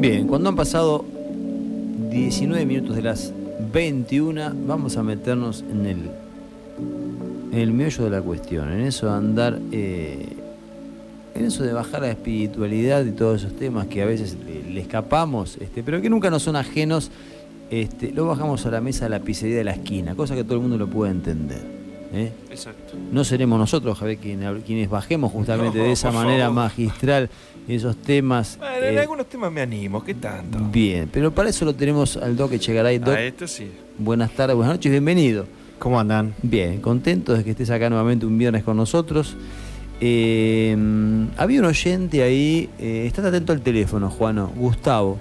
Bien, cuando han pasado 19 minutos de las 21, vamos a meternos en el meollo de la cuestión, en eso de andar, en eso de bajar la espiritualidad y todos esos temas que a veces le escapamos, pero que nunca nos son ajenos, lo bajamos a la mesa de la pizzería de la esquina, cosa que todo el mundo lo puede entender. Exacto. No seremos nosotros, Javier, quienes bajemos justamente de esa manera magistral esos temas. Bueno, en algunos temas me animo, ¿qué tanto? Bien, pero para eso lo tenemos al Doc Echegaray. Doc, sí. Buenas tardes, buenas noches, bienvenido. ¿Cómo andan? Bien, contento de que estés acá nuevamente un viernes con nosotros. Había un oyente ahí, estás atento al teléfono, Juano, Gustavo,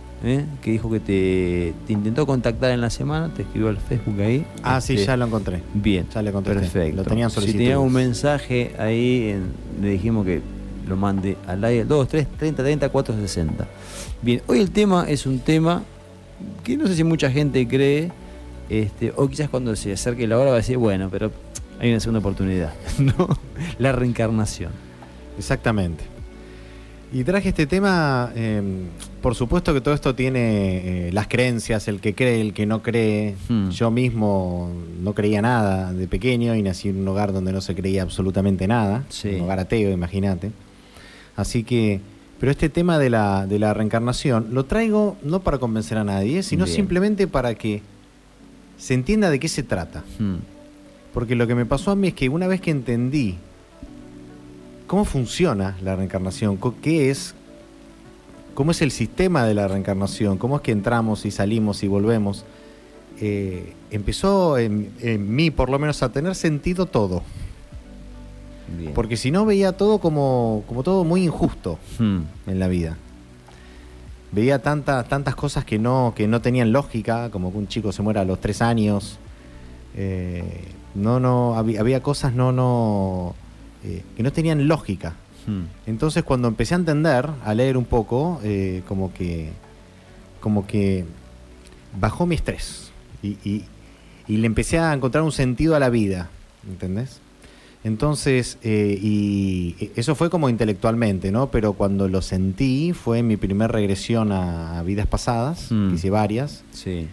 que dijo que te intentó contactar en la semana, te escribió al Facebook ahí. Ah, sí, ya lo encontré. Bien, ya le contesté. Perfecto. Lo tenían solicitado. Si tenía un mensaje ahí, le dijimos que lo mande al aire 23 30 30 460. Bien, hoy el tema es un tema que no sé si mucha gente cree, o quizás cuando se acerque la hora va a decir, bueno, pero hay una segunda oportunidad, ¿no? La reencarnación. Exactamente. Y traje este tema, por supuesto que todo esto tiene las creencias, el que cree, el que no cree. Yo mismo no creía nada de pequeño y nací en un hogar donde no se creía absolutamente nada, sí. Un hogar ateo, imagínate. Así que, pero este tema de la reencarnación lo traigo no para convencer a nadie, sino bien, simplemente para que se entienda de qué se trata. Porque lo que me pasó a mí es que una vez que entendí cómo funciona la reencarnación, qué es, cómo es el sistema de la reencarnación, cómo es que entramos y salimos y volvemos, empezó en mí, por lo menos, a tener sentido todo. Bien. Porque si no, veía todo como todo muy injusto en la vida. Veía tantas cosas que no tenían lógica, como que un chico se muera a los 3 años. Había cosas que no tenían lógica. Entonces, cuando empecé a entender, a leer un poco, como que bajó mi estrés y le empecé a encontrar un sentido a la vida, ¿entendés? Entonces, y eso fue como intelectualmente, ¿no? Pero cuando lo sentí, fue mi primera regresión a vidas pasadas, que hice varias. Sí.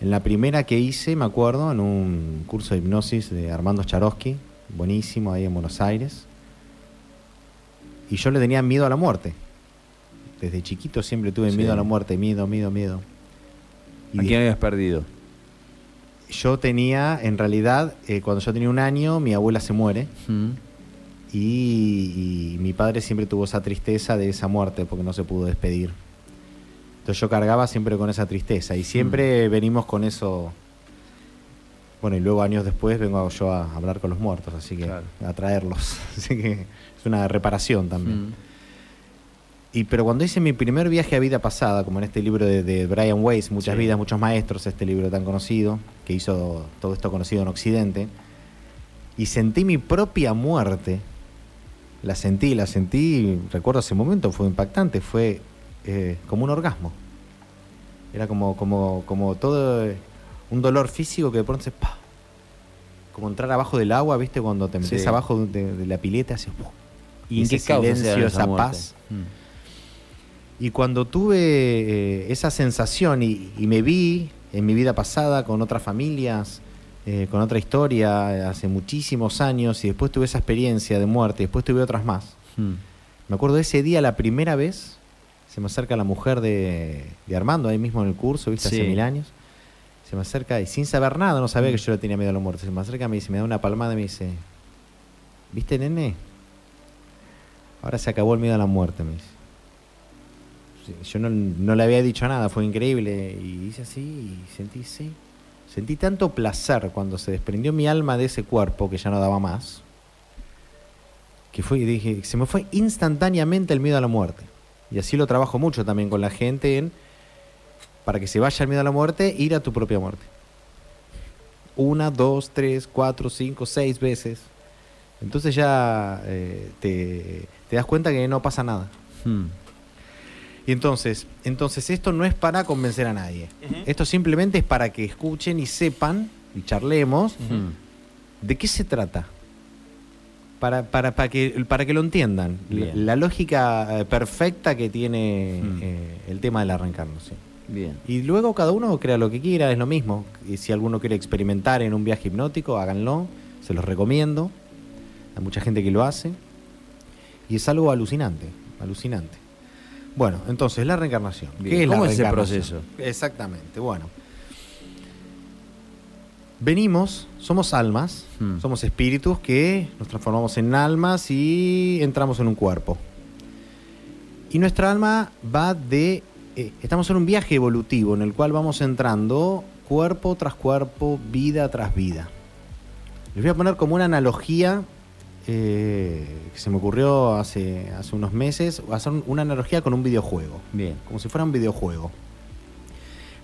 En la primera que hice, me acuerdo, en un curso de hipnosis de Armando Charosky, buenísimo, ahí en Buenos Aires. Y yo le tenía miedo a la muerte. Desde chiquito siempre tuve miedo a la muerte, miedo. ¿A quién habías perdido? Yo tenía, en realidad, cuando yo tenía 1 año, mi abuela se muere. Y mi padre siempre tuvo esa tristeza de esa muerte porque no se pudo despedir. Entonces yo cargaba siempre con esa tristeza y siempre venimos con eso. Bueno, y luego años después vengo yo a hablar con los muertos, así que a traerlos. Así que es una reparación también. Pero cuando hice mi primer viaje a vida pasada, como en este libro de Brian Weiss, Muchas vidas, muchos maestros, este libro tan conocido, que hizo todo esto conocido en Occidente, y sentí mi propia muerte, la sentí, recuerdo ese momento, fue impactante, fue... como un orgasmo. Era como todo un dolor físico que de pronto como entrar abajo del agua, ¿viste? Cuando te metes abajo de la pileta, haces y ese silencio, esa paz. Y cuando tuve esa sensación y me vi en mi vida pasada con otras familias, con otra historia, hace muchísimos años, y después tuve esa experiencia de muerte, después tuve otras más. Me acuerdo de ese día, la primera vez. Se me acerca la mujer de Armando, ahí mismo en el curso, ¿viste? Hace 1000 años. Se me acerca y sin saber nada, no sabía que yo le tenía miedo a la muerte. Se me acerca, me dice, me da una palmada y me dice, ¿viste, nene? Ahora se acabó el miedo a la muerte, me dice. Yo no le había dicho nada, fue increíble. Y hice así y sentí tanto placer cuando se desprendió mi alma de ese cuerpo que ya no daba más. Que fue, y dije, se me fue instantáneamente el miedo a la muerte. Y así lo trabajo mucho también con la gente para que se vaya el miedo a la muerte, ir a tu propia muerte. 1, 2, 3, 4, 5, 6 veces. Entonces ya te das cuenta que no pasa nada. Y entonces esto no es para convencer a nadie. Esto simplemente es para que escuchen y sepan y charlemos de qué se trata. Para que lo entiendan. La lógica perfecta que tiene el tema del arrancarnos. ¿Sí? Bien. Y luego cada uno crea lo que quiera, es lo mismo. Y si alguno quiere experimentar en un viaje hipnótico, háganlo, se los recomiendo. Hay mucha gente que lo hace. Y es algo alucinante, alucinante. Bueno, entonces, la reencarnación. Bien. ¿Qué es ¿Cómo la reencarnación? Es ese proceso? Exactamente, bueno. Venimos, somos almas, somos espíritus que nos transformamos en almas y entramos en un cuerpo. Y nuestra alma va de... estamos en un viaje evolutivo en el cual vamos entrando cuerpo tras cuerpo, vida tras vida. Les voy a poner como una analogía que se me ocurrió hace unos meses, hacer una analogía con un videojuego. Bien. Como si fuera un videojuego,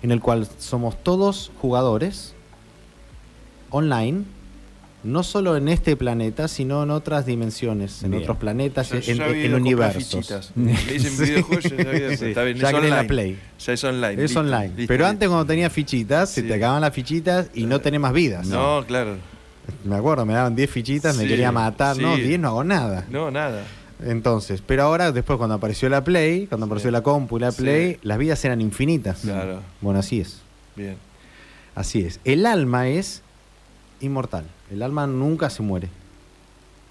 en el cual somos todos jugadores online, no solo en este planeta, sino en otras dimensiones, en otros planetas, en universos. Le dicen videojuegos, está bien, ya es online. La Play. Ya es online. Es online. Listo. Pero antes, cuando tenía fichitas, se te acababan las fichitas y no tenés más vidas. No, ¿sí? Claro. Me acuerdo, me daban 10 fichitas, me quería matar, ¿no? 10 no hago nada. No, nada. Entonces, pero ahora, después, cuando apareció la Play, cuando apareció la compu y la Play, las vidas eran infinitas. Claro. Bueno, así es. Bien. Así es. El alma es inmortal. El alma nunca se muere.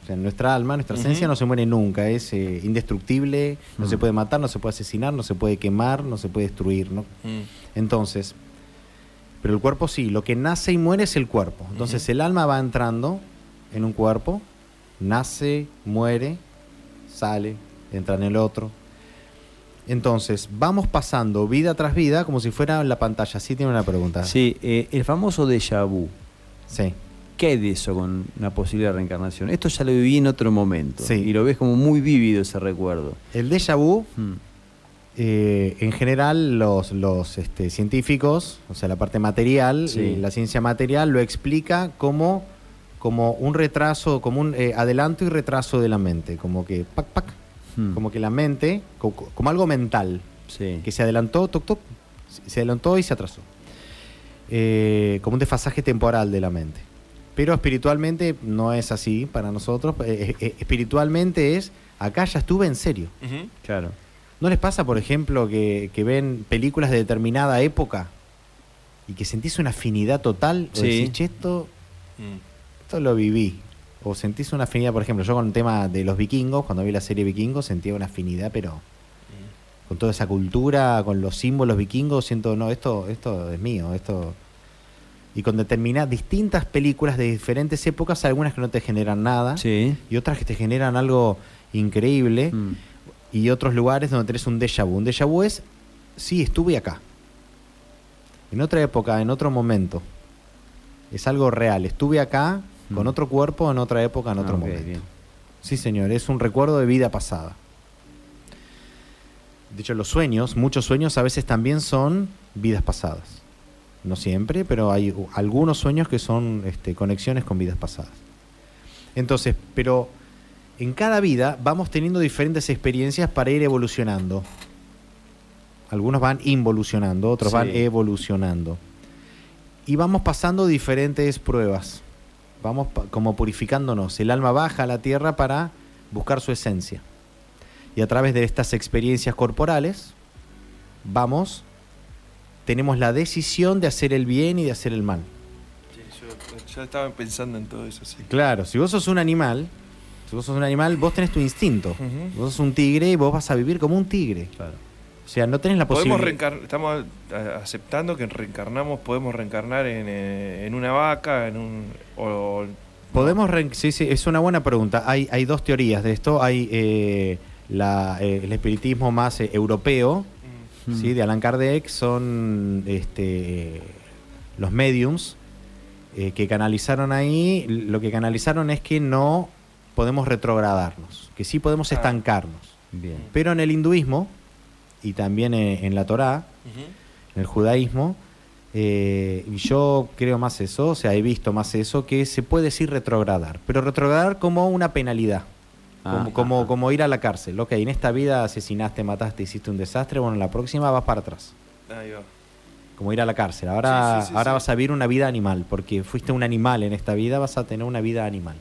O sea, nuestra alma, nuestra esencia no se muere nunca. Es indestructible, no se puede matar, no se puede asesinar, no se puede quemar, no se puede destruir, ¿no? Entonces, pero el cuerpo sí, lo que nace y muere es el cuerpo. Entonces el alma va entrando en un cuerpo, nace, muere, sale, entra en el otro. Entonces, vamos pasando vida tras vida como si fuera la pantalla. Sí, tiene una pregunta. Sí, el famoso déjà vu. Sí. ¿Qué hay de eso con una posible reencarnación? Esto ya lo viví en otro momento. Sí. Y lo ves como muy vívido ese recuerdo. El déjà vu, en general, los científicos, o sea, la parte material, la ciencia material, lo explica como un retraso, como un adelanto y retraso de la mente. Como que, como que la mente, como algo mental, que se adelantó, se adelantó y se atrasó. Como un desfasaje temporal de la mente. Pero espiritualmente no es así para nosotros. Espiritualmente es, acá ya estuve en serio. Claro. ¿No les pasa, por ejemplo, que ven películas de determinada época y que sentís una afinidad total? O decís, che, esto lo viví. O sentís una afinidad, por ejemplo, yo con el tema de los vikingos, cuando vi la serie Vikingos, sentía una afinidad, pero... con toda esa cultura, con los símbolos vikingos, siento, no, esto es mío, esto... Y con determinadas, distintas películas de diferentes épocas, algunas que no te generan nada, y otras que te generan algo increíble, y otros lugares donde tenés un déjà vu. Un déjà vu es, estuve acá. En otra época, en otro momento. Es algo real, estuve acá, con otro cuerpo, en otra época, en otro momento. Bien. Sí, señor, es un recuerdo de vida pasada. De hecho, los sueños, muchos sueños a veces también son vidas pasadas. No siempre, pero hay algunos sueños que son conexiones con vidas pasadas. Entonces, pero en cada vida vamos teniendo diferentes experiencias para ir evolucionando. Algunos van involucionando, otros van evolucionando. Y vamos pasando diferentes pruebas. Vamos como purificándonos. El alma baja a la tierra para buscar su esencia. Y a través de estas experiencias corporales, tenemos la decisión de hacer el bien y de hacer el mal. Sí, yo ya estaba pensando en todo eso. Sí. Claro, si vos sos un animal, vos tenés tu instinto. Vos sos un tigre y vos vas a vivir como un tigre. Claro. O sea, no tenés la posibilidad. Estamos aceptando que reencarnamos, podemos reencarnar en una vaca, en un... O... Podemos sí, es una buena pregunta. Hay dos teorías de esto. Hay... el espiritismo más europeo, de Allan Kardec, son los médiums que canalizaron ahí. Lo que canalizaron es que no podemos retrogradarnos, que sí podemos estancarnos. Bien. Pero en el hinduismo y también en la Torá, en el judaísmo, y yo creo más eso, o sea, he visto más eso, que se puede decir retrogradar, pero retrogradar como una penalidad. Como ir a la cárcel. Ok, en esta vida asesinaste, mataste, hiciste un desastre. Bueno, en la próxima vas para atrás. Ahí va. Como ir a la cárcel. Ahora vas a vivir una vida animal. Porque fuiste un animal en esta vida, vas a tener una vida animal.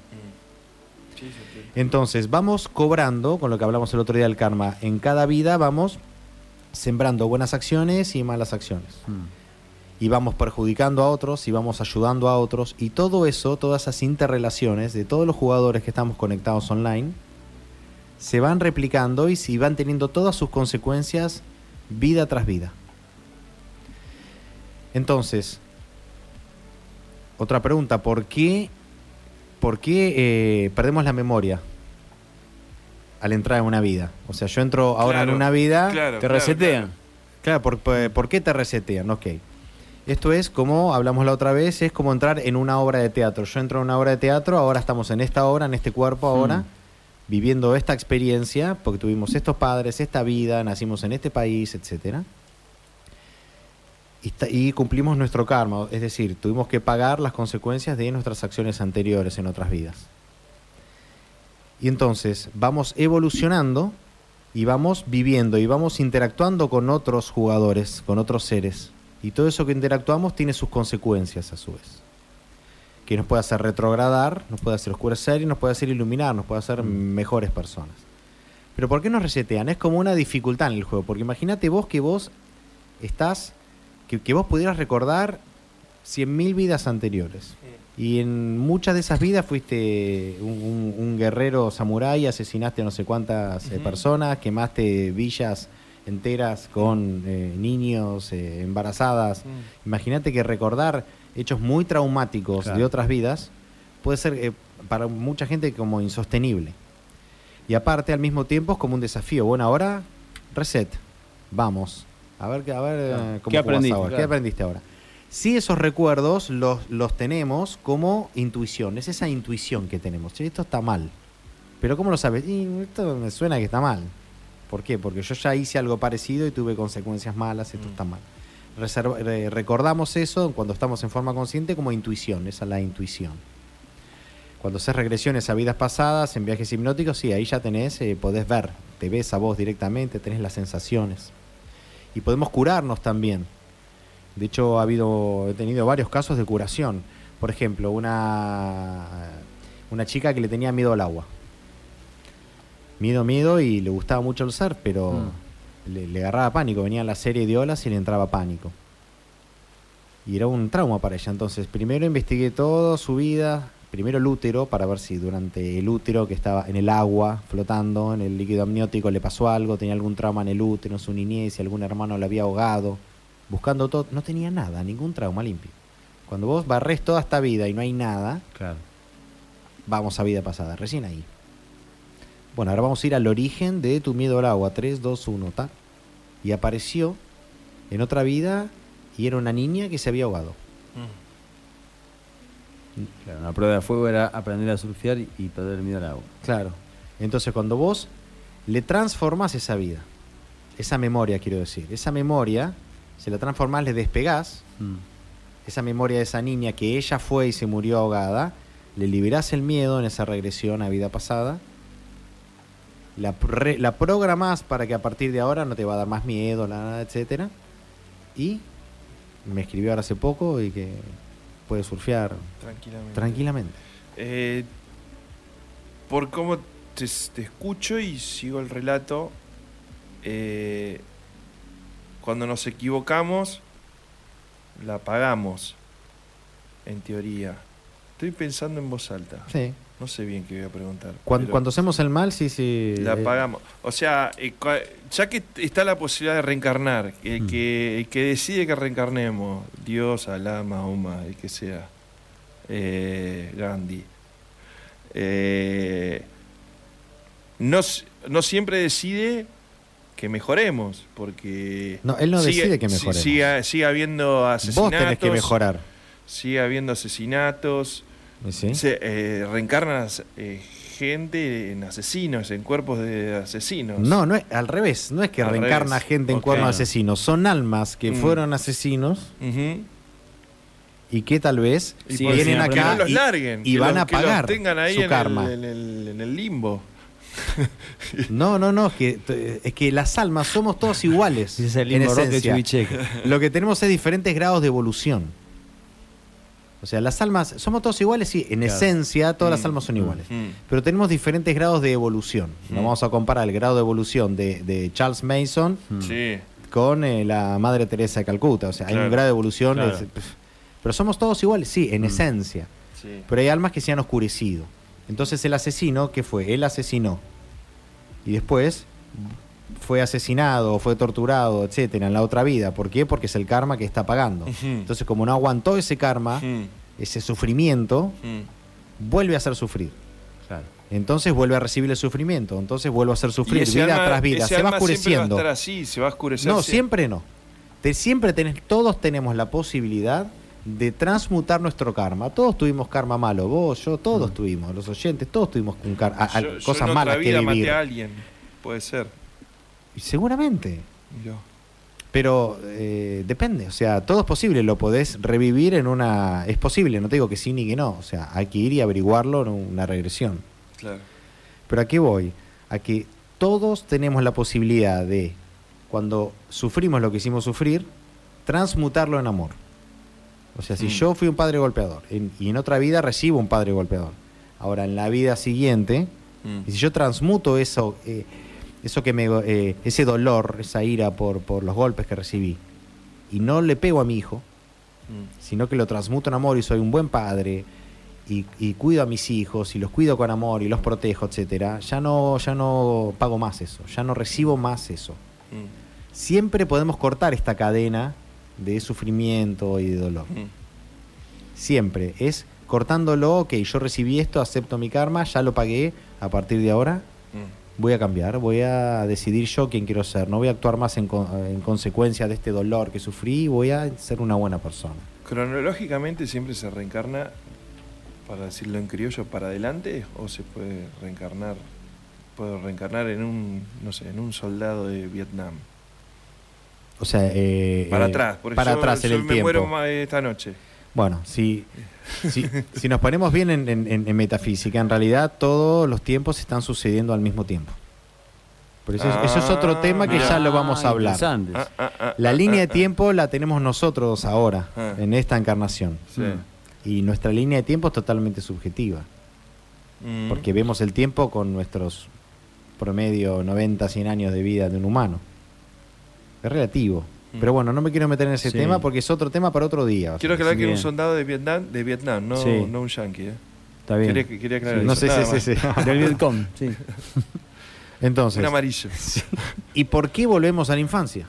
Entonces, vamos cobrando, con lo que hablamos el otro día del karma, en cada vida vamos sembrando buenas acciones y malas acciones. Y vamos perjudicando a otros, y vamos ayudando a otros, y todo eso, todas esas interrelaciones de todos los jugadores que estamos conectados online, se van replicando y se van teniendo todas sus consecuencias vida tras vida. Entonces, otra pregunta, ¿por qué perdemos la memoria al entrar en una vida? O sea, yo entro ahora en una vida... Claro, resetean. Claro, ¿por qué te resetean? Ok. Esto es como, hablamos la otra vez, es como entrar en una obra de teatro. Yo entro en una obra de teatro, ahora estamos en esta obra, en este cuerpo ahora, viviendo esta experiencia, porque tuvimos estos padres, esta vida, nacimos en este país, etcétera. Y cumplimos nuestro karma, es decir, tuvimos que pagar las consecuencias de nuestras acciones anteriores en otras vidas. Y entonces vamos evolucionando y vamos viviendo y vamos interactuando con otros jugadores, con otros seres. Y todo eso que interactuamos tiene sus consecuencias a su vez. Que nos puede hacer retrogradar, nos puede hacer oscurecer y nos puede hacer iluminar, nos puede hacer mejores personas. Pero ¿por qué nos resetean? Es como una dificultad en el juego, porque imagínate vos que vos estás... Que vos pudieras recordar 100.000 vidas anteriores. Y en muchas de esas vidas fuiste un guerrero samurái, asesinaste a no sé cuántas personas, quemaste villas enteras con niños, embarazadas. Imagínate que recordar hechos muy traumáticos de otras vidas puede ser para mucha gente como insostenible. Y aparte, al mismo tiempo, es como un desafío. Bueno, ahora, reset. Vamos. A ver ¿cómo aprendiste ahora? ¿Qué aprendiste ahora? Sí, esos recuerdos los tenemos como intuición. Es esa intuición que tenemos. Che, esto está mal. ¿Pero cómo lo sabes? Y esto me suena que está mal. ¿Por qué? Porque yo ya hice algo parecido y tuve consecuencias malas. Esto está mal. Recordamos eso cuando estamos en forma consciente como intuición. Esa es la intuición. Cuando haces regresiones a vidas pasadas, en viajes hipnóticos, sí, ahí ya tenés, podés ver. Te ves a vos directamente, tenés las sensaciones. Y podemos curarnos también. De hecho, he tenido varios casos de curación. Por ejemplo, una chica que le tenía miedo al agua. Miedo, y le gustaba mucho el surf, pero le agarraba pánico. Venía la serie de olas y le entraba pánico. Y era un trauma para ella. Entonces, primero investigué toda su vida. Primero el útero, para ver si durante el útero, que estaba en el agua, flotando, en el líquido amniótico, le pasó algo, tenía algún trauma en el útero, en su niñez, si algún hermano le había ahogado. Buscando todo, no tenía nada, ningún trauma limpio. Cuando vos barrés toda esta vida y no hay nada, vamos a vida pasada, recién ahí. Bueno, ahora vamos a ir al origen de tu miedo al agua, 3, 2, 1, ta. Y apareció en otra vida y era una niña que se había ahogado. Claro, una prueba de fuego era aprender a surfear y perder el miedo al agua. Claro. Entonces, cuando vos le transformás esa vida, esa memoria, quiero decir, esa memoria, se la transformás, le despegás, esa memoria de esa niña que ella fue y se murió ahogada, le liberás el miedo en esa regresión a vida pasada, la programás para que a partir de ahora no te va a dar más miedo, nada, etcétera. Y me escribió ahora hace poco y que... puede surfear tranquilamente. Por cómo te escucho y sigo el relato, cuando nos equivocamos, la pagamos, en teoría. Estoy pensando en voz alta. Sí. No sé bien qué voy a preguntar. Cuando hacemos el mal, sí. La pagamos. O sea, ya que está la posibilidad de reencarnar, el que decide que reencarnemos, Dios, Alá, Mahoma, el que sea, Gandhi, no siempre decide que mejoremos, porque... No, él no decide que mejoremos. Sigue habiendo asesinatos. Vos tenés que mejorar. Sigue habiendo asesinatos. ¿Sí? Se reencarnan gente en asesinos, en cuerpos de asesinos. No es al revés, no es que al reencarna revés. Gente en cuerpos de asesinos, son almas que fueron asesinos y que tal vez si vienen acá no los larguen, y van a pagar que los tengan ahí su karma en el limbo. No, es que las almas somos todos iguales en esencia. Lo que tenemos es diferentes grados de evolución. O sea, las almas, somos todos iguales, sí, en claro. esencia todas las almas son iguales, pero tenemos diferentes grados de evolución. No vamos a comparar el grado de evolución de Charles Mason con la Madre Teresa de Calcuta. O sea, hay un grado de evolución, pero somos todos iguales, sí, en esencia. Sí. Pero hay almas que se han oscurecido. Entonces el asesino, ¿qué fue? Él asesinó. Y después fue asesinado, fue torturado, etcétera, en la otra vida. ¿Por qué? Porque es el karma que está pagando. Entonces, como no aguantó ese karma, ese sufrimiento, vuelve a ser sufrir. Claro. Entonces vuelve a recibir el sufrimiento. Entonces vuelve a ser sufrir vida alma, tras vida. Se va oscureciendo. Va a estar así, se va a oscurecer. No, siempre no. Todos tenemos la posibilidad de transmutar nuestro karma. Todos tuvimos karma malo, vos, yo, todos tuvimos, los oyentes, todos tuvimos un karma, cosas yo malas que vivir. Maté a alguien, puede ser. Seguramente. Miró. Pero depende, o sea, todo es posible, lo podés revivir en una, es posible, no te digo que sí ni que no, o sea, hay que ir y averiguarlo en una regresión. Claro. Pero ¿a qué voy? A que todos tenemos la posibilidad de, cuando sufrimos lo que hicimos sufrir, transmutarlo en amor. O sea, si yo fui un padre golpeador y en otra vida recibo un padre golpeador, ahora en la vida siguiente, y si yo transmuto eso que ese dolor, esa ira por los golpes que recibí, y no le pego a mi hijo, sino que lo transmuto en amor y soy un buen padre y cuido a mis hijos y los cuido con amor y los protejo, etcétera, ya no pago más eso, ya no recibo más eso. Siempre podemos cortar esta cadena de sufrimiento y de dolor. Siempre es cortándolo. Ok, yo recibí esto, acepto mi karma, ya lo pagué, a partir de ahora voy a cambiar, voy a decidir yo quién quiero ser, no voy a actuar más en consecuencia de este dolor que sufrí, voy a ser una buena persona. ¿Cronológicamente siempre se reencarna, para decirlo en criollo, para adelante, o se puede reencarnar? Puedo reencarnar en un, no sé, en un soldado de Vietnam. O sea, para atrás, por eso yo me tiempo. Muero esta noche. Bueno, si nos ponemos bien en metafísica, en realidad todos los tiempos están sucediendo al mismo tiempo. Por eso, eso es otro tema que ya lo vamos a hablar. La línea de tiempo la tenemos nosotros ahora, en esta encarnación. Sí. Y nuestra línea de tiempo es totalmente subjetiva. Porque vemos el tiempo con nuestros promedio 90, 100 años de vida de un humano. Es relativo. Pero bueno, no me quiero meter en ese tema porque es otro tema para otro día. Quiero aclarar que es un soldado de Vietnam, no un yanqui. Está bien. Quería aclarar eso. No sé, Del Vietcong, Entonces. Un amarillo. ¿Y por qué volvemos a la infancia?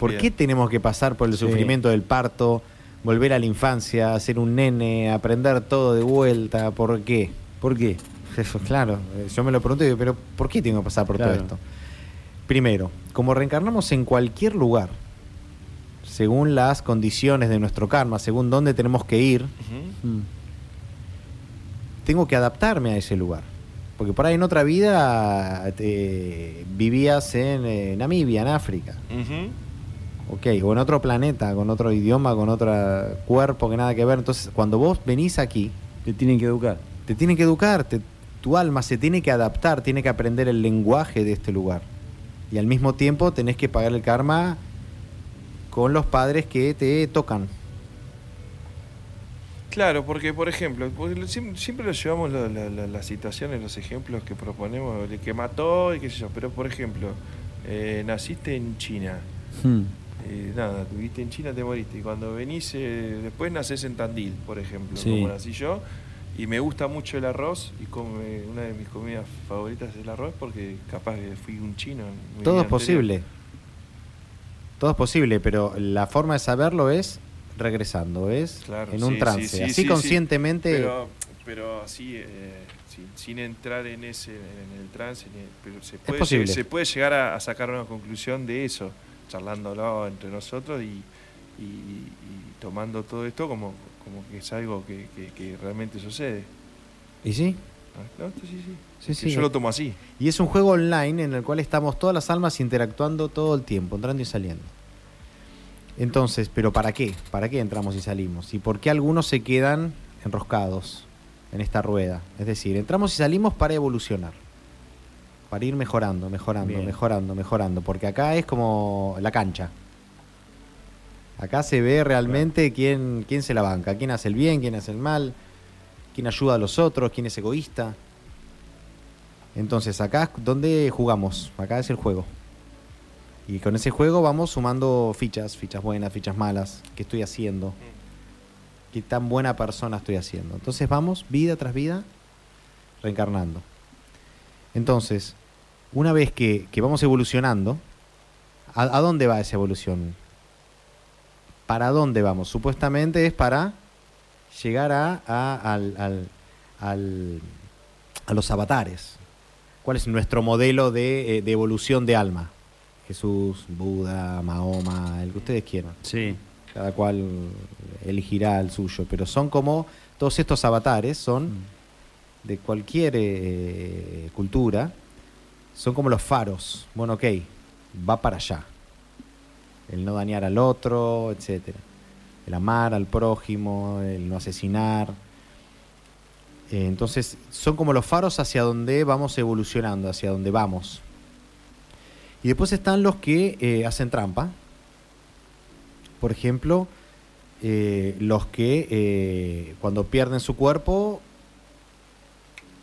¿Por qué tenemos que pasar por el sufrimiento del parto, volver a la infancia, hacer un nene, aprender todo de vuelta? ¿Por qué? ¿Por qué? Eso, claro, yo me lo pregunté, pero ¿por qué tengo que pasar por todo esto? Primero, como reencarnamos en cualquier lugar, según las condiciones de nuestro karma, según dónde tenemos que ir, tengo que adaptarme a ese lugar. Porque por ahí en otra vida vivías en Namibia, en África. Okay, o en otro planeta, con otro idioma, con otro cuerpo que nada que ver. Entonces, cuando vos venís aquí, te tienen que educar. Tu alma se tiene que adaptar, tiene que aprender el lenguaje de este lugar. Y al mismo tiempo tenés que pagar el karma con los padres que te tocan. Claro, porque por ejemplo, siempre lo llevamos las situaciones, los ejemplos que proponemos, el que mató y qué sé yo. Pero por ejemplo, naciste en China. Viviste en China, te moriste. Y cuando venís, después nacés en Tandil, por ejemplo, como nací yo. Y me gusta mucho el arroz, y una de mis comidas favoritas es el arroz, porque capaz que fui un chino. Todo es posible. Todo es posible, pero la forma de saberlo es regresando, es en un trance. Así conscientemente. Pero así, sin entrar en el trance, pero se puede llegar a sacar una conclusión de eso, charlándolo entre nosotros y tomando todo esto como que es algo que realmente sucede. ¿Y sí? No, sí. Yo lo tomo así. Y es un juego online en el cual estamos todas las almas interactuando todo el tiempo, entrando y saliendo. Entonces, ¿pero para qué? ¿Para qué entramos y salimos? ¿Y por qué algunos se quedan enroscados en esta rueda? Es decir, entramos y salimos para evolucionar, para ir mejorando, mejorando, mejorando, porque acá es como la cancha. Acá se ve realmente quién se la banca, quién hace el bien, quién hace el mal, quién ayuda a los otros, quién es egoísta. Entonces, acá es donde jugamos, acá es el juego. Y con ese juego vamos sumando fichas, fichas buenas, fichas malas. ¿Qué estoy haciendo? ¿Qué tan buena persona estoy haciendo? Entonces vamos, vida tras vida, reencarnando. Entonces, una vez que vamos evolucionando, ¿a dónde va esa evolución? ¿Para dónde vamos? Supuestamente es para llegar a los avatares. ¿Cuál es nuestro modelo de evolución de alma? Jesús, Buda, Mahoma, el que ustedes quieran. Sí. Cada cual elegirá el suyo. Pero son como todos estos avatares, son de cualquier cultura, son como los faros. Bueno, ok, va para allá. El no dañar al otro, etcétera. El amar al prójimo, el no asesinar. Entonces, son como los faros hacia donde vamos evolucionando, hacia donde vamos. Y después están los que hacen trampa. Por ejemplo, los que cuando pierden su cuerpo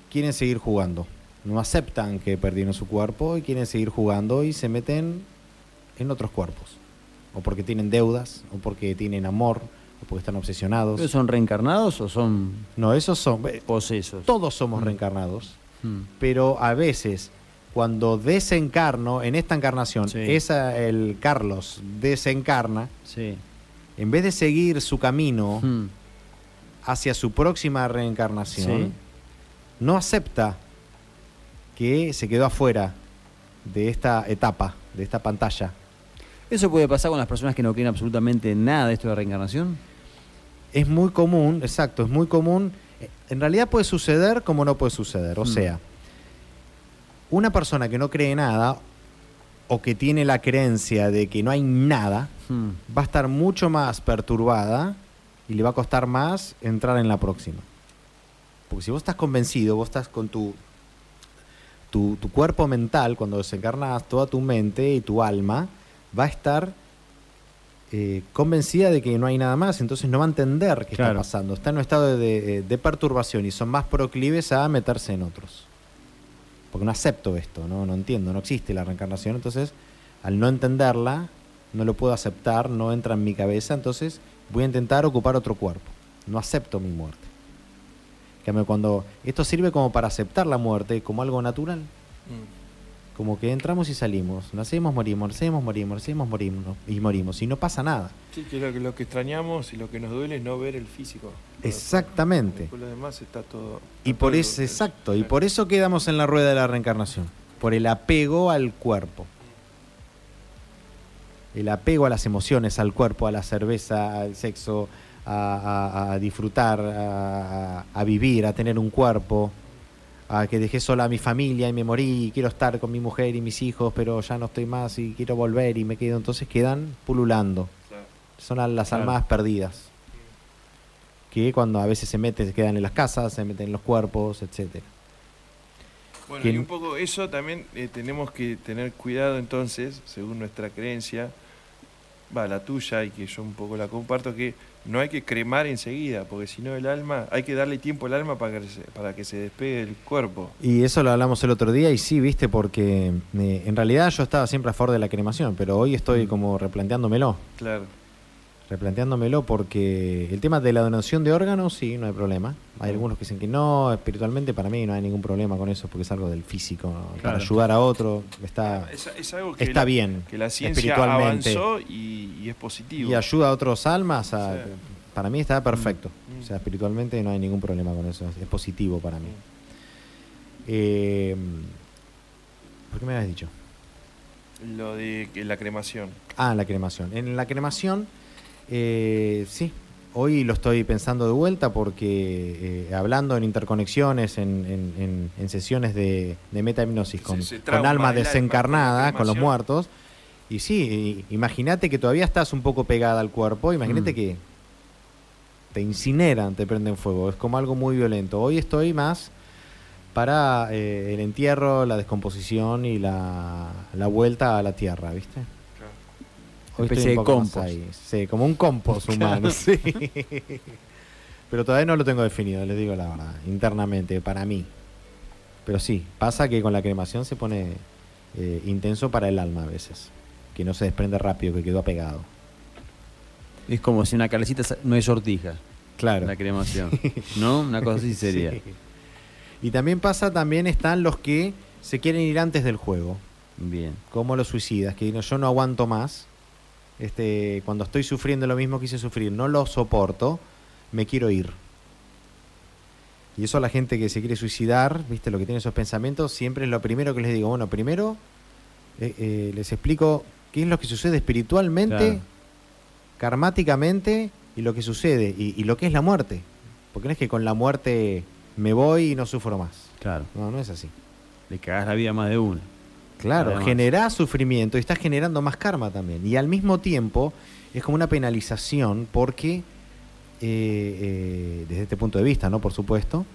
quieren seguir jugando. No aceptan que perdieron su cuerpo y quieren seguir jugando y se meten en otros cuerpos. O porque tienen deudas, o porque tienen amor, o porque están obsesionados. ¿Pero son reencarnados o son...? No, esos son... posesos. Todos somos reencarnados, pero a veces... Cuando desencarno, en esta encarnación, el Carlos desencarna, en vez de seguir su camino hacia su próxima reencarnación, no acepta que se quedó afuera de esta etapa, de esta pantalla. ¿Eso puede pasar con las personas que no creen absolutamente nada de esto de reencarnación? Es muy común, exacto, es muy común. En realidad puede suceder como no puede suceder, o sea... Una persona que no cree nada o que tiene la creencia de que no hay nada va a estar mucho más perturbada y le va a costar más entrar en la próxima. Porque si vos estás convencido, vos estás con tu cuerpo mental, cuando desencarnás, toda tu mente y tu alma va a estar convencida de que no hay nada más, entonces no va a entender qué está pasando. Está en un estado de perturbación y son más proclives a meterse en otros. Porque no acepto esto, no entiendo, no existe la reencarnación, entonces al no entenderla, no lo puedo aceptar, no entra en mi cabeza, entonces voy a intentar ocupar otro cuerpo, no acepto mi muerte. Cuando esto sirve como para aceptar la muerte como algo natural, como que entramos y salimos, nacemos, morimos y no pasa nada. Sí, que lo que extrañamos y lo que nos duele es no ver el físico. Exactamente. Por lo demás está todo... Y por eso, exacto, y por eso quedamos en la rueda de la reencarnación, por el apego al cuerpo. El apego a las emociones, al cuerpo, a la cerveza, al sexo, a disfrutar, a vivir, a tener un cuerpo... A que dejé sola a mi familia y me morí y quiero estar con mi mujer y mis hijos, pero ya no estoy más y quiero volver y me quedo. Entonces quedan pululando. Claro. Son las almas perdidas. Que cuando a veces se meten, se quedan en las casas, se meten en los cuerpos, etcétera. Bueno, y un poco eso también tenemos que tener cuidado entonces, según nuestra creencia, la tuya y que yo un poco la comparto, que no hay que cremar enseguida, porque si no el alma, hay que darle tiempo al alma para que se despegue del cuerpo. Y eso lo hablamos el otro día y sí, viste, porque en realidad yo estaba siempre a favor de la cremación, pero hoy estoy como replanteándomelo. Claro. Replanteándomelo porque el tema de la donación de órganos, sí, no hay problema. Hay algunos que dicen que no, espiritualmente para mí no hay ningún problema con eso porque es algo del físico, ¿no? Claro. Para ayudar a otro está, es algo que está bien, que la ciencia avanzó y es positivo. Y ayuda a otros almas, para mí está perfecto. O sea, espiritualmente no hay ningún problema con eso, es positivo para mí. ¿Por qué me habías dicho? Lo de la cremación. Ah, la cremación. En la cremación... sí, hoy lo estoy pensando de vuelta porque hablando en interconexiones, en sesiones de metahipnosis con almas desencarnadas, con los muertos, y sí, imagínate que todavía estás un poco pegada al cuerpo, imagínate que te incineran, te prenden fuego, es como algo muy violento. Hoy estoy más para el entierro, la descomposición y la vuelta a la tierra, ¿viste? Hoy especie de compost. Sí, como un compost humano. Sí. Pero todavía no lo tengo definido, les digo la verdad, internamente, para mí. Pero sí, pasa que con la cremación se pone intenso para el alma a veces, que no se desprende rápido, que quedó apegado. Es como si una calecita no es sortija. Claro. La cremación, ¿no? Una cosa así sería. Sí. Y también pasa, también están los que se quieren ir antes del juego. Bien. Como los suicidas, que yo no aguanto más. Cuando estoy sufriendo lo mismo que hice sufrir, no lo soporto, me quiero ir. Y eso a la gente que se quiere suicidar, viste, lo que tiene esos pensamientos, siempre es lo primero que les digo. Bueno, primero les explico qué es lo que sucede espiritualmente, claro, karmáticamente, y lo que sucede, y lo que es la muerte. Porque no es que con la muerte me voy y no sufro más. Claro. No, no es así. Le cagás la vida más de uno. Claro, además generás sufrimiento y estás generando más karma también. Y al mismo tiempo es como una penalización porque... desde este punto de vista, ¿no? Por supuesto,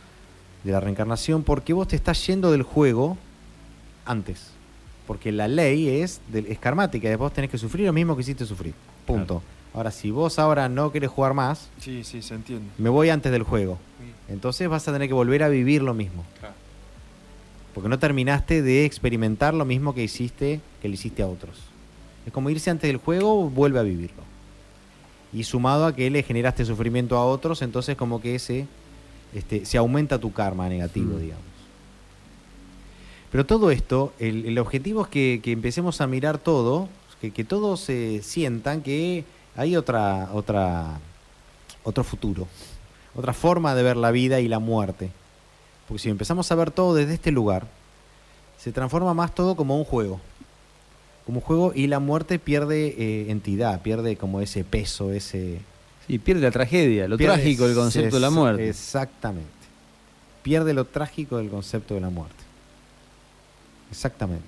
de la reencarnación, porque vos te estás yendo del juego antes. Porque la ley es karmática, vos tenés que sufrir lo mismo que hiciste sufrir. Punto. Claro. Ahora, si vos ahora no querés jugar más, sí, se entiende. Me voy antes del juego. Sí. Entonces vas a tener que volver a vivir lo mismo. Claro. Porque no terminaste de experimentar lo mismo que hiciste, que le hiciste a otros. Es como irse antes del juego, vuelve a vivirlo. Y sumado a que le generaste sufrimiento a otros, entonces como que se aumenta tu karma negativo, digamos. Pero todo esto, el objetivo es que empecemos a mirar todo, que todos sientan que hay otro futuro, otra forma de ver la vida y la muerte. Porque si empezamos a ver todo desde este lugar, se transforma más todo como un juego. Como juego, y la muerte pierde entidad, pierde como ese peso, ese... Sí, pierde la tragedia, lo trágico del concepto de la muerte. Exactamente. Pierde lo trágico del concepto de la muerte. Exactamente.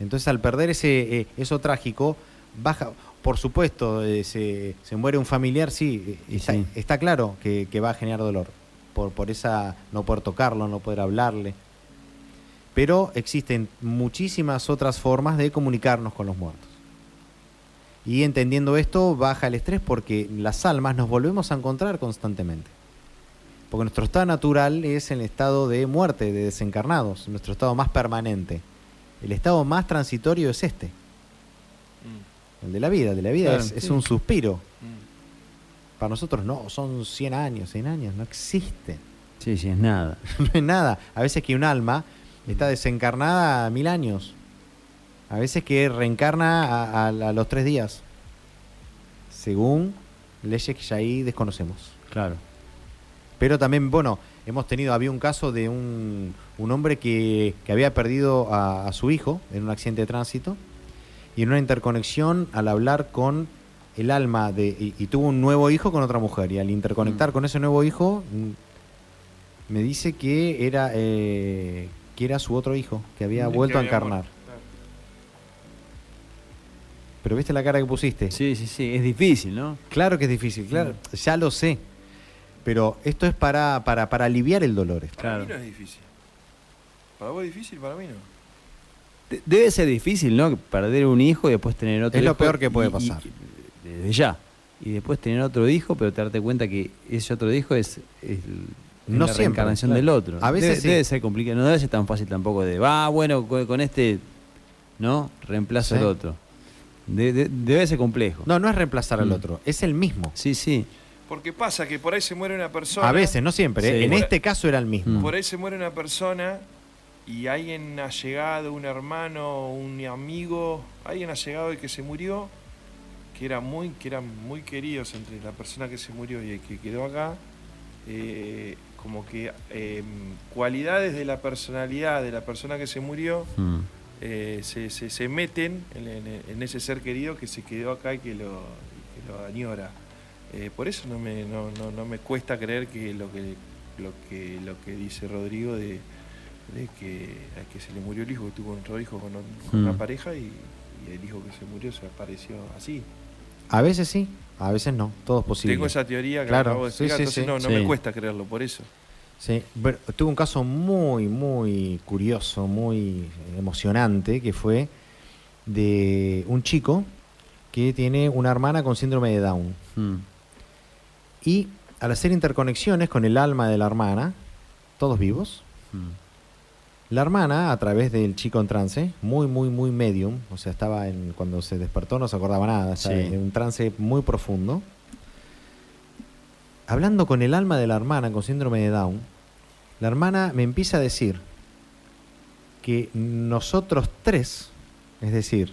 Entonces, al perder eso trágico, baja... Por supuesto, se muere un familiar, sí, está claro que va a generar dolor. Por esa no poder tocarlo, no poder hablarle... Pero existen muchísimas otras formas de comunicarnos con los muertos. Y entendiendo esto, baja el estrés porque las almas nos volvemos a encontrar constantemente. Porque nuestro estado natural es el estado de muerte, de desencarnados, nuestro estado más permanente. El estado más transitorio es el de la vida. El de la vida, claro, es un suspiro. Para nosotros no, son 100 años, no existen. Sí, es nada. No es nada. A veces que un alma... Está desencarnada 1000 años. A veces que reencarna a los 3 días. Según leyes que ya ahí desconocemos. Claro. Pero también, bueno, había un caso de un hombre que había perdido a su hijo en un accidente de tránsito. Y en una interconexión, al hablar con el alma y tuvo un nuevo hijo con otra mujer. Y al interconectar con ese nuevo hijo, me dice que era... que era su otro hijo, que había vuelto a encarnar. Pero ¿viste la cara que pusiste? Sí, es difícil, ¿no? Claro que es difícil, claro. Ya lo sé. Pero esto es para aliviar el dolor. Para mí no es difícil. Para vos es difícil, para mí no. Debe ser difícil, ¿no? Perder un hijo y después tener otro hijo. Es lo peor que puede pasar. Desde ya. Y después tener otro hijo, pero te darte cuenta que ese otro hijo es no la reencarnación siempre, claro, del otro. A veces debe ser complicado, no debe ser tan fácil tampoco de con este no reemplazo al otro. Debe ser complejo. No es reemplazar al otro, es el mismo. Sí. Porque pasa que por ahí se muere una persona. A veces, no siempre, sí. En este caso era el mismo. Por ahí se muere una persona y alguien ha llegado, un hermano, un amigo, alguien ha llegado y que se murió, que eran muy queridos entre la persona que se murió y el que quedó acá. Como que cualidades de la personalidad de la persona que se murió se meten en ese ser querido que se quedó acá y que lo añora. Por eso no me cuesta creer que lo que dice Rodrigo de que a que se le murió el hijo, que tuvo otro hijo con una pareja y el hijo que se murió se apareció así. A veces sí, a veces no, todo es posible. Tengo esa teoría que acabo de explicar, entonces no me cuesta creerlo, por eso. Sí, pero tuve un caso muy, muy curioso, muy emocionante, que fue de un chico que tiene una hermana con síndrome de Down. Y al hacer interconexiones con el alma de la hermana, todos vivos, la hermana, a través del chico en trance, muy medium, o sea, estaba en, cuando se despertó no se acordaba nada, estaba en un trance muy profundo, hablando con el alma de la hermana con síndrome de Down, la hermana me empieza a decir que nosotros tres, es decir,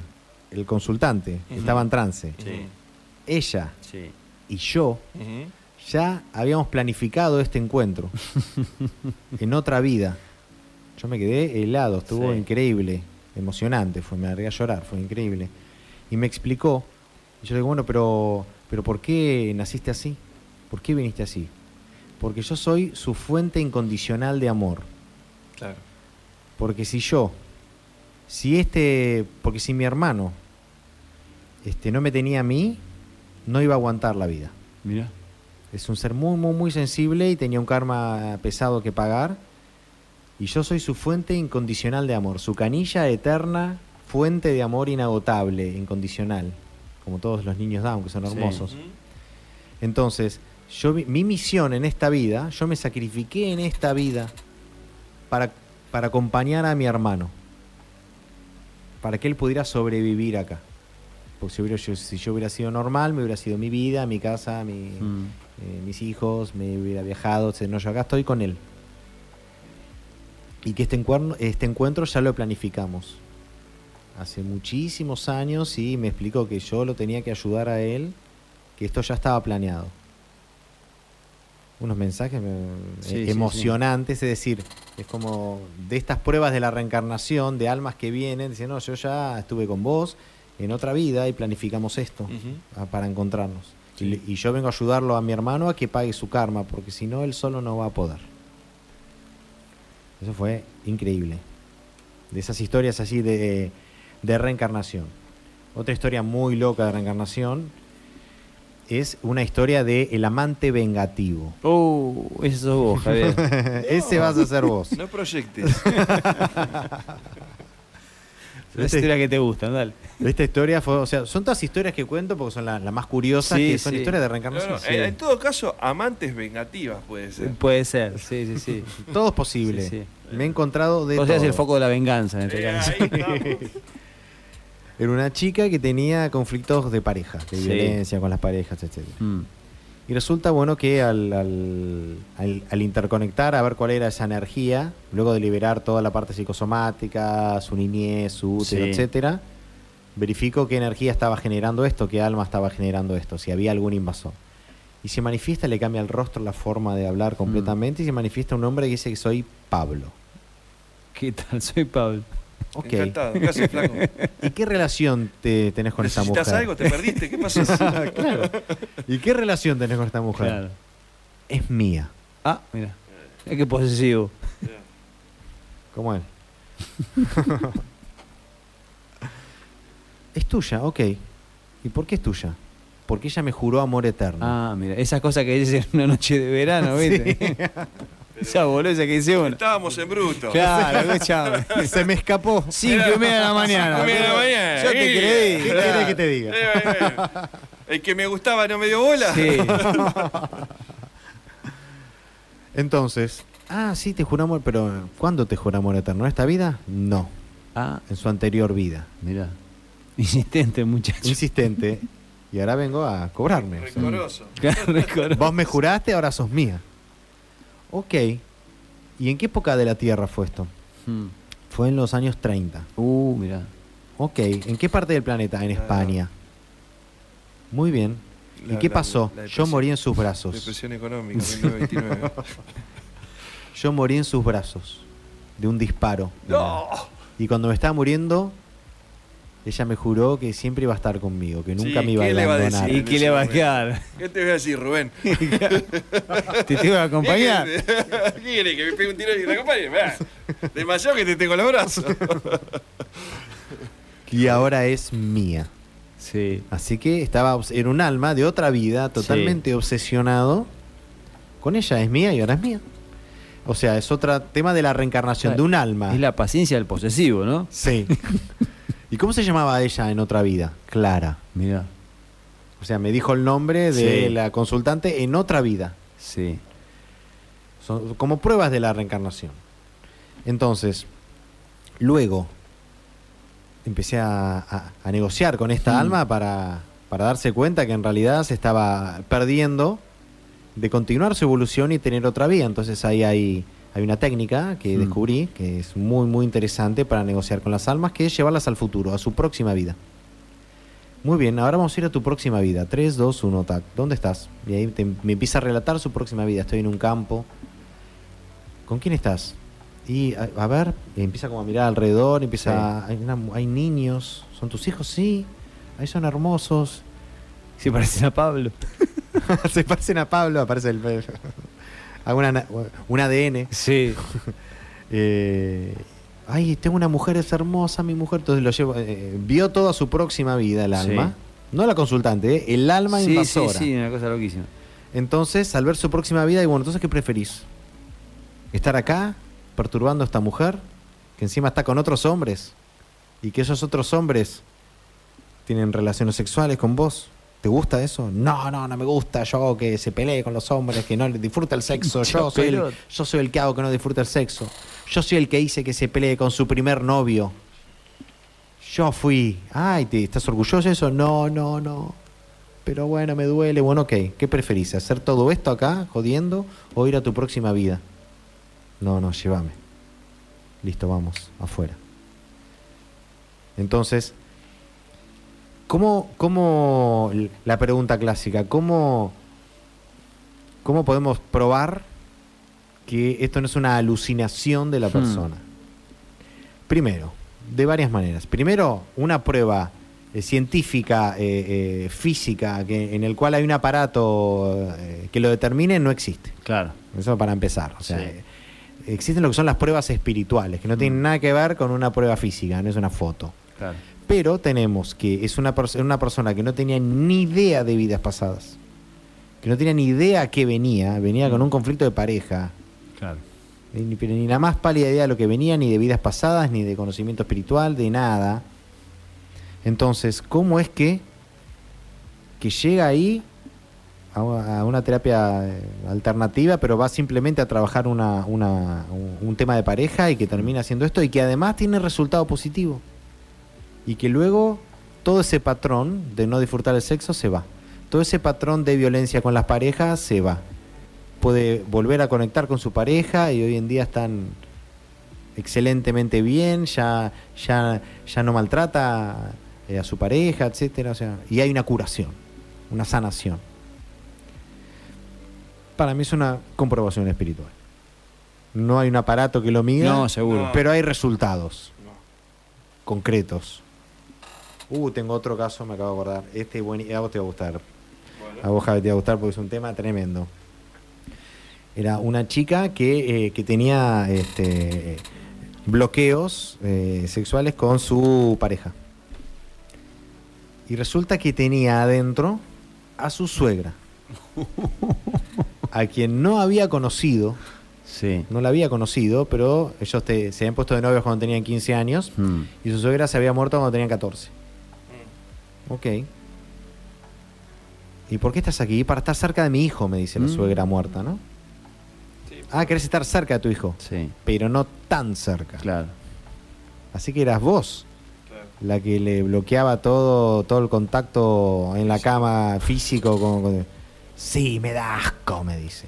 el consultante, que estaba en trance, ella y yo, ya habíamos planificado este encuentro en otra vida. Yo me quedé helado, estuvo increíble, emocionante, me largué a llorar, fue increíble. Y me explicó, y yo le digo, bueno, pero ¿por qué naciste así? ¿Por qué viniste así? Porque yo soy su fuente incondicional de amor. Claro. Porque si yo, porque si mi hermano no me tenía a mí, no iba a aguantar la vida. Mira. Es un ser muy sensible y tenía un karma pesado que pagar. Y yo soy su fuente incondicional de amor, su canilla eterna, fuente de amor inagotable, incondicional, como todos los niños Down, que son hermosos. Sí. Entonces, mi misión en esta vida, yo me sacrifiqué en esta vida para acompañar a mi hermano, para que él pudiera sobrevivir acá. Porque si yo hubiera sido normal, me hubiera sido mi vida, mi casa, mis hijos, me hubiera viajado, etc. No, yo acá estoy con él. Y que este encuentro ya lo planificamos hace muchísimos años, y me explicó que yo lo tenía que ayudar a él, que esto ya estaba planeado. Unos mensajes emocionantes, es decir, es como de estas pruebas de la reencarnación, de almas que vienen, dicen, no, yo ya estuve con vos en otra vida y planificamos esto para encontrarnos. Sí. Y yo vengo a ayudarlo a mi hermano a que pague su karma, porque si no, él solo no va a poder. Eso fue increíble. De esas historias así de reencarnación. Otra historia muy loca de reencarnación es una historia de el amante vengativo. Oh, ese sos vos, Javier. Ese vas a ser vos. No proyectes. La historia que te gusta, dale. Esta historia fue, o sea, son todas historias que cuento porque son las más curiosas, que son historias de reencarnación. No, en todo caso, amantes vengativas puede ser. Puede ser, sí. Todo es posible. Sí. Me he encontrado de todo. O sea, es el foco de la venganza en este caso. Era una chica que tenía conflictos de pareja, de violencia con las parejas, etc. Y resulta, bueno, que al interconectar, a ver cuál era esa energía, luego de liberar toda la parte psicosomática, su niñez, su útero, etcétera, verifico qué energía estaba generando esto, qué alma estaba generando esto, si había algún invasor. Y se manifiesta, le cambia el rostro, la forma de hablar completamente, y se manifiesta un hombre que dice que soy Pablo. ¿Qué tal? Soy Pablo. Okay. Encantado, gracias, flaco. ¿Y qué relación tenés con esta mujer? ¿Necesitas algo? ¿Te perdiste? ¿Qué pasó? Claro. ¿Y qué relación tenés con esta mujer? Claro. Es mía. Ah, mira. Es que posesivo. Como él. Es tuya, ok. ¿Y por qué es tuya? Porque ella me juró amor eterno. Ah, mira, esas cosas que dices en una noche de verano, ¿viste? Esa boluda que hice uno. Estábamos en bruto. Claro, chavo. Se me escapó. 5:30 a.m. 5:30 a.m. Yo te creí. ¿Qué querés que te diga? El que me gustaba no me dio bola. Sí. Entonces, sí, te juró amor, pero ¿cuándo te juró amor eterno? ¿Esta vida? No. En su anterior vida. Mirá. Insistente, muchacho. Insistente. Y ahora vengo a cobrarme. Recoroso. Vos me juraste, ahora sos mía. Ok. ¿Y en qué época de la Tierra fue esto? Fue en los años 30. Mirá. Ok. ¿En qué parte del planeta? En España. Muy bien. ¿Y qué pasó? Yo morí en sus brazos. Depresión económica, 1929. Yo morí en sus brazos. De un disparo. ¡No! Y cuando me estaba muriendo, ella me juró que siempre iba a estar conmigo, que nunca me iba a abandonar. ¿Y qué le va a quedar? ¿Qué te voy a decir, Rubén? ¿Te iba a acompañar? ¿Qué querés? ¿Que me pegue un tiro y te acompañe? Demasiado que te tengo los brazos. Y ahora es mía. Sí. Así que estaba en un alma de otra vida, totalmente obsesionado con ella. Es mía y ahora es mía. O sea, es otro tema de la reencarnación de un alma. Es la paciencia del posesivo, ¿no? Sí. ¿Y cómo se llamaba ella en otra vida? Clara. Mira. O sea, me dijo el nombre de la consultante en otra vida. Sí. Son como pruebas de la reencarnación. Entonces, luego empecé a negociar con esta alma para darse cuenta que en realidad se estaba perdiendo de continuar su evolución y tener otra vida. Entonces ahí hay una técnica que descubrí que es muy, muy interesante para negociar con las almas, que es llevarlas al futuro, a su próxima vida. Muy bien, ahora vamos a ir a tu próxima vida. 3, 2, 1, tac. ¿Dónde estás? Y ahí me empieza a relatar su próxima vida. Estoy en un campo. ¿Con quién estás? Y a ver, empieza como a mirar alrededor, empieza hay niños. ¿Son tus hijos? Sí. Ahí son hermosos. Se parecen a Pablo. Se parecen a Pablo, aparece el pelo. Un ADN. Sí. Ay, tengo una mujer, es hermosa mi mujer. Entonces lo llevo. Vio toda su próxima vida el alma. Sí. No la consultante, el alma invasora. Sí, una cosa loquísima. Entonces, al ver su próxima vida, y bueno, entonces, ¿qué preferís? ¿Estar acá perturbando a esta mujer que encima está con otros hombres y que esos otros hombres tienen relaciones sexuales con vos? ¿Te gusta eso? No me gusta. Yo que se pelee con los hombres, que no disfruta el sexo. Yo soy el que hago que no disfruta el sexo. Yo soy el que hice que se pelee con su primer novio. Yo fui. Ay, ¿estás orgulloso de eso? No. Pero bueno, me duele. Bueno, ok. ¿Qué preferís? ¿Hacer todo esto acá, jodiendo, o ir a tu próxima vida? No, llévame. Listo, vamos, afuera. Entonces, ¿cómo la pregunta clásica, ¿cómo podemos probar que esto no es una alucinación de la persona? Primero, de varias maneras. Primero, una prueba científica, física, en el cual hay un aparato que lo determine, no existe. Claro. Eso para empezar, o sea... Sí. Existen lo que son las pruebas espirituales, que no tienen nada que ver con una prueba física, no es una foto. Claro. Pero tenemos que es una persona que no tenía ni idea de vidas pasadas, que no tenía ni idea a qué venía con un conflicto de pareja. Claro. Ni la más pálida idea de lo que venía, ni de vidas pasadas, ni de conocimiento espiritual, de nada. Entonces, ¿cómo es que llega ahí a una terapia alternativa, pero va simplemente a trabajar un tema de pareja y que termina haciendo esto y que además tiene resultado positivo? Y que luego todo ese patrón de no disfrutar el sexo se va. Todo ese patrón de violencia con las parejas se va. Puede volver a conectar con su pareja y hoy en día están excelentemente bien, ya no maltrata a su pareja, etcétera. O sea, y hay una curación, una sanación. Para mí es una comprobación espiritual. No hay un aparato que lo mida. No, seguro. Pero hay resultados concretos. Tengo otro caso, me acabo de acordar. A vos te va a gustar. Bueno. A vos, Javi, te va a gustar porque es un tema tremendo. Era una chica que tenía bloqueos sexuales con su pareja. Y resulta que tenía adentro a su suegra. A quien no había conocido. Sí. No la había conocido, pero ellos se habían puesto de novios cuando tenían 15 años y su suegra se había muerto cuando tenían 14. Ok. ¿Y por qué estás aquí? Para estar cerca de mi hijo, me dice la suegra muerta, ¿no? Sí. Ah, querés estar cerca de tu hijo. Sí. Pero no tan cerca. Claro. Así que eras vos la que le bloqueaba todo el contacto en la cama físico con... Sí, me da asco, me dice.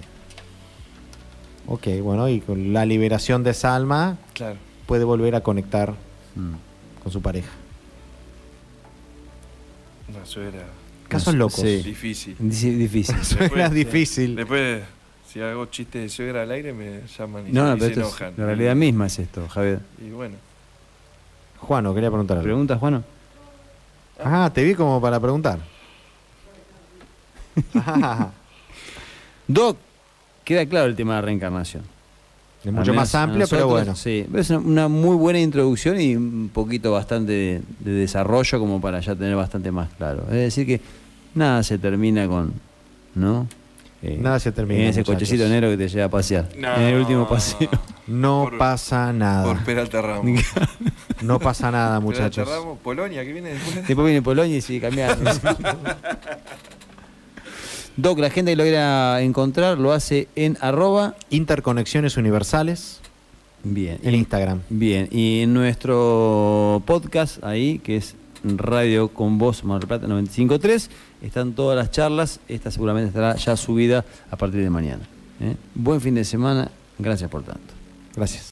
Ok, bueno, y con la liberación de esa alma puede volver a conectar con su pareja. No, eso era... Casos locos. Sí. Difícil. Difícil. Después, era difícil. Después, si hago chistes de suegra al aire, me llaman y se enojan. La realidad misma es esto, Javier. Y bueno. Juano, quería preguntar algo. ¿Preguntas, Juano? Ah, te vi como para preguntar. Doc, queda claro el tema de la reencarnación. Es mucho más amplio, pero bueno. Sí, es una muy buena introducción y un poquito bastante de desarrollo como para ya tener bastante más claro. Es decir que nada se termina con, ¿no? Nada se termina en ese muchachos. Cochecito negro que te lleva a pasear. No. En el último paseo. No pasa nada. Por Peralta Ramos. No pasa nada, muchachos. Peralta Ramos, Polonia, que viene después. Después viene Polonia y sigue cambiando. Doc, la gente que lo quiera encontrar lo hace en @ Interconexiones Universales. Bien. En Instagram. Bien. Y en nuestro podcast ahí, que es Radio con Voz, Mar del Plata 95.3, están todas las charlas. Esta seguramente estará ya subida a partir de mañana. Buen fin de semana. Gracias por tanto. Gracias.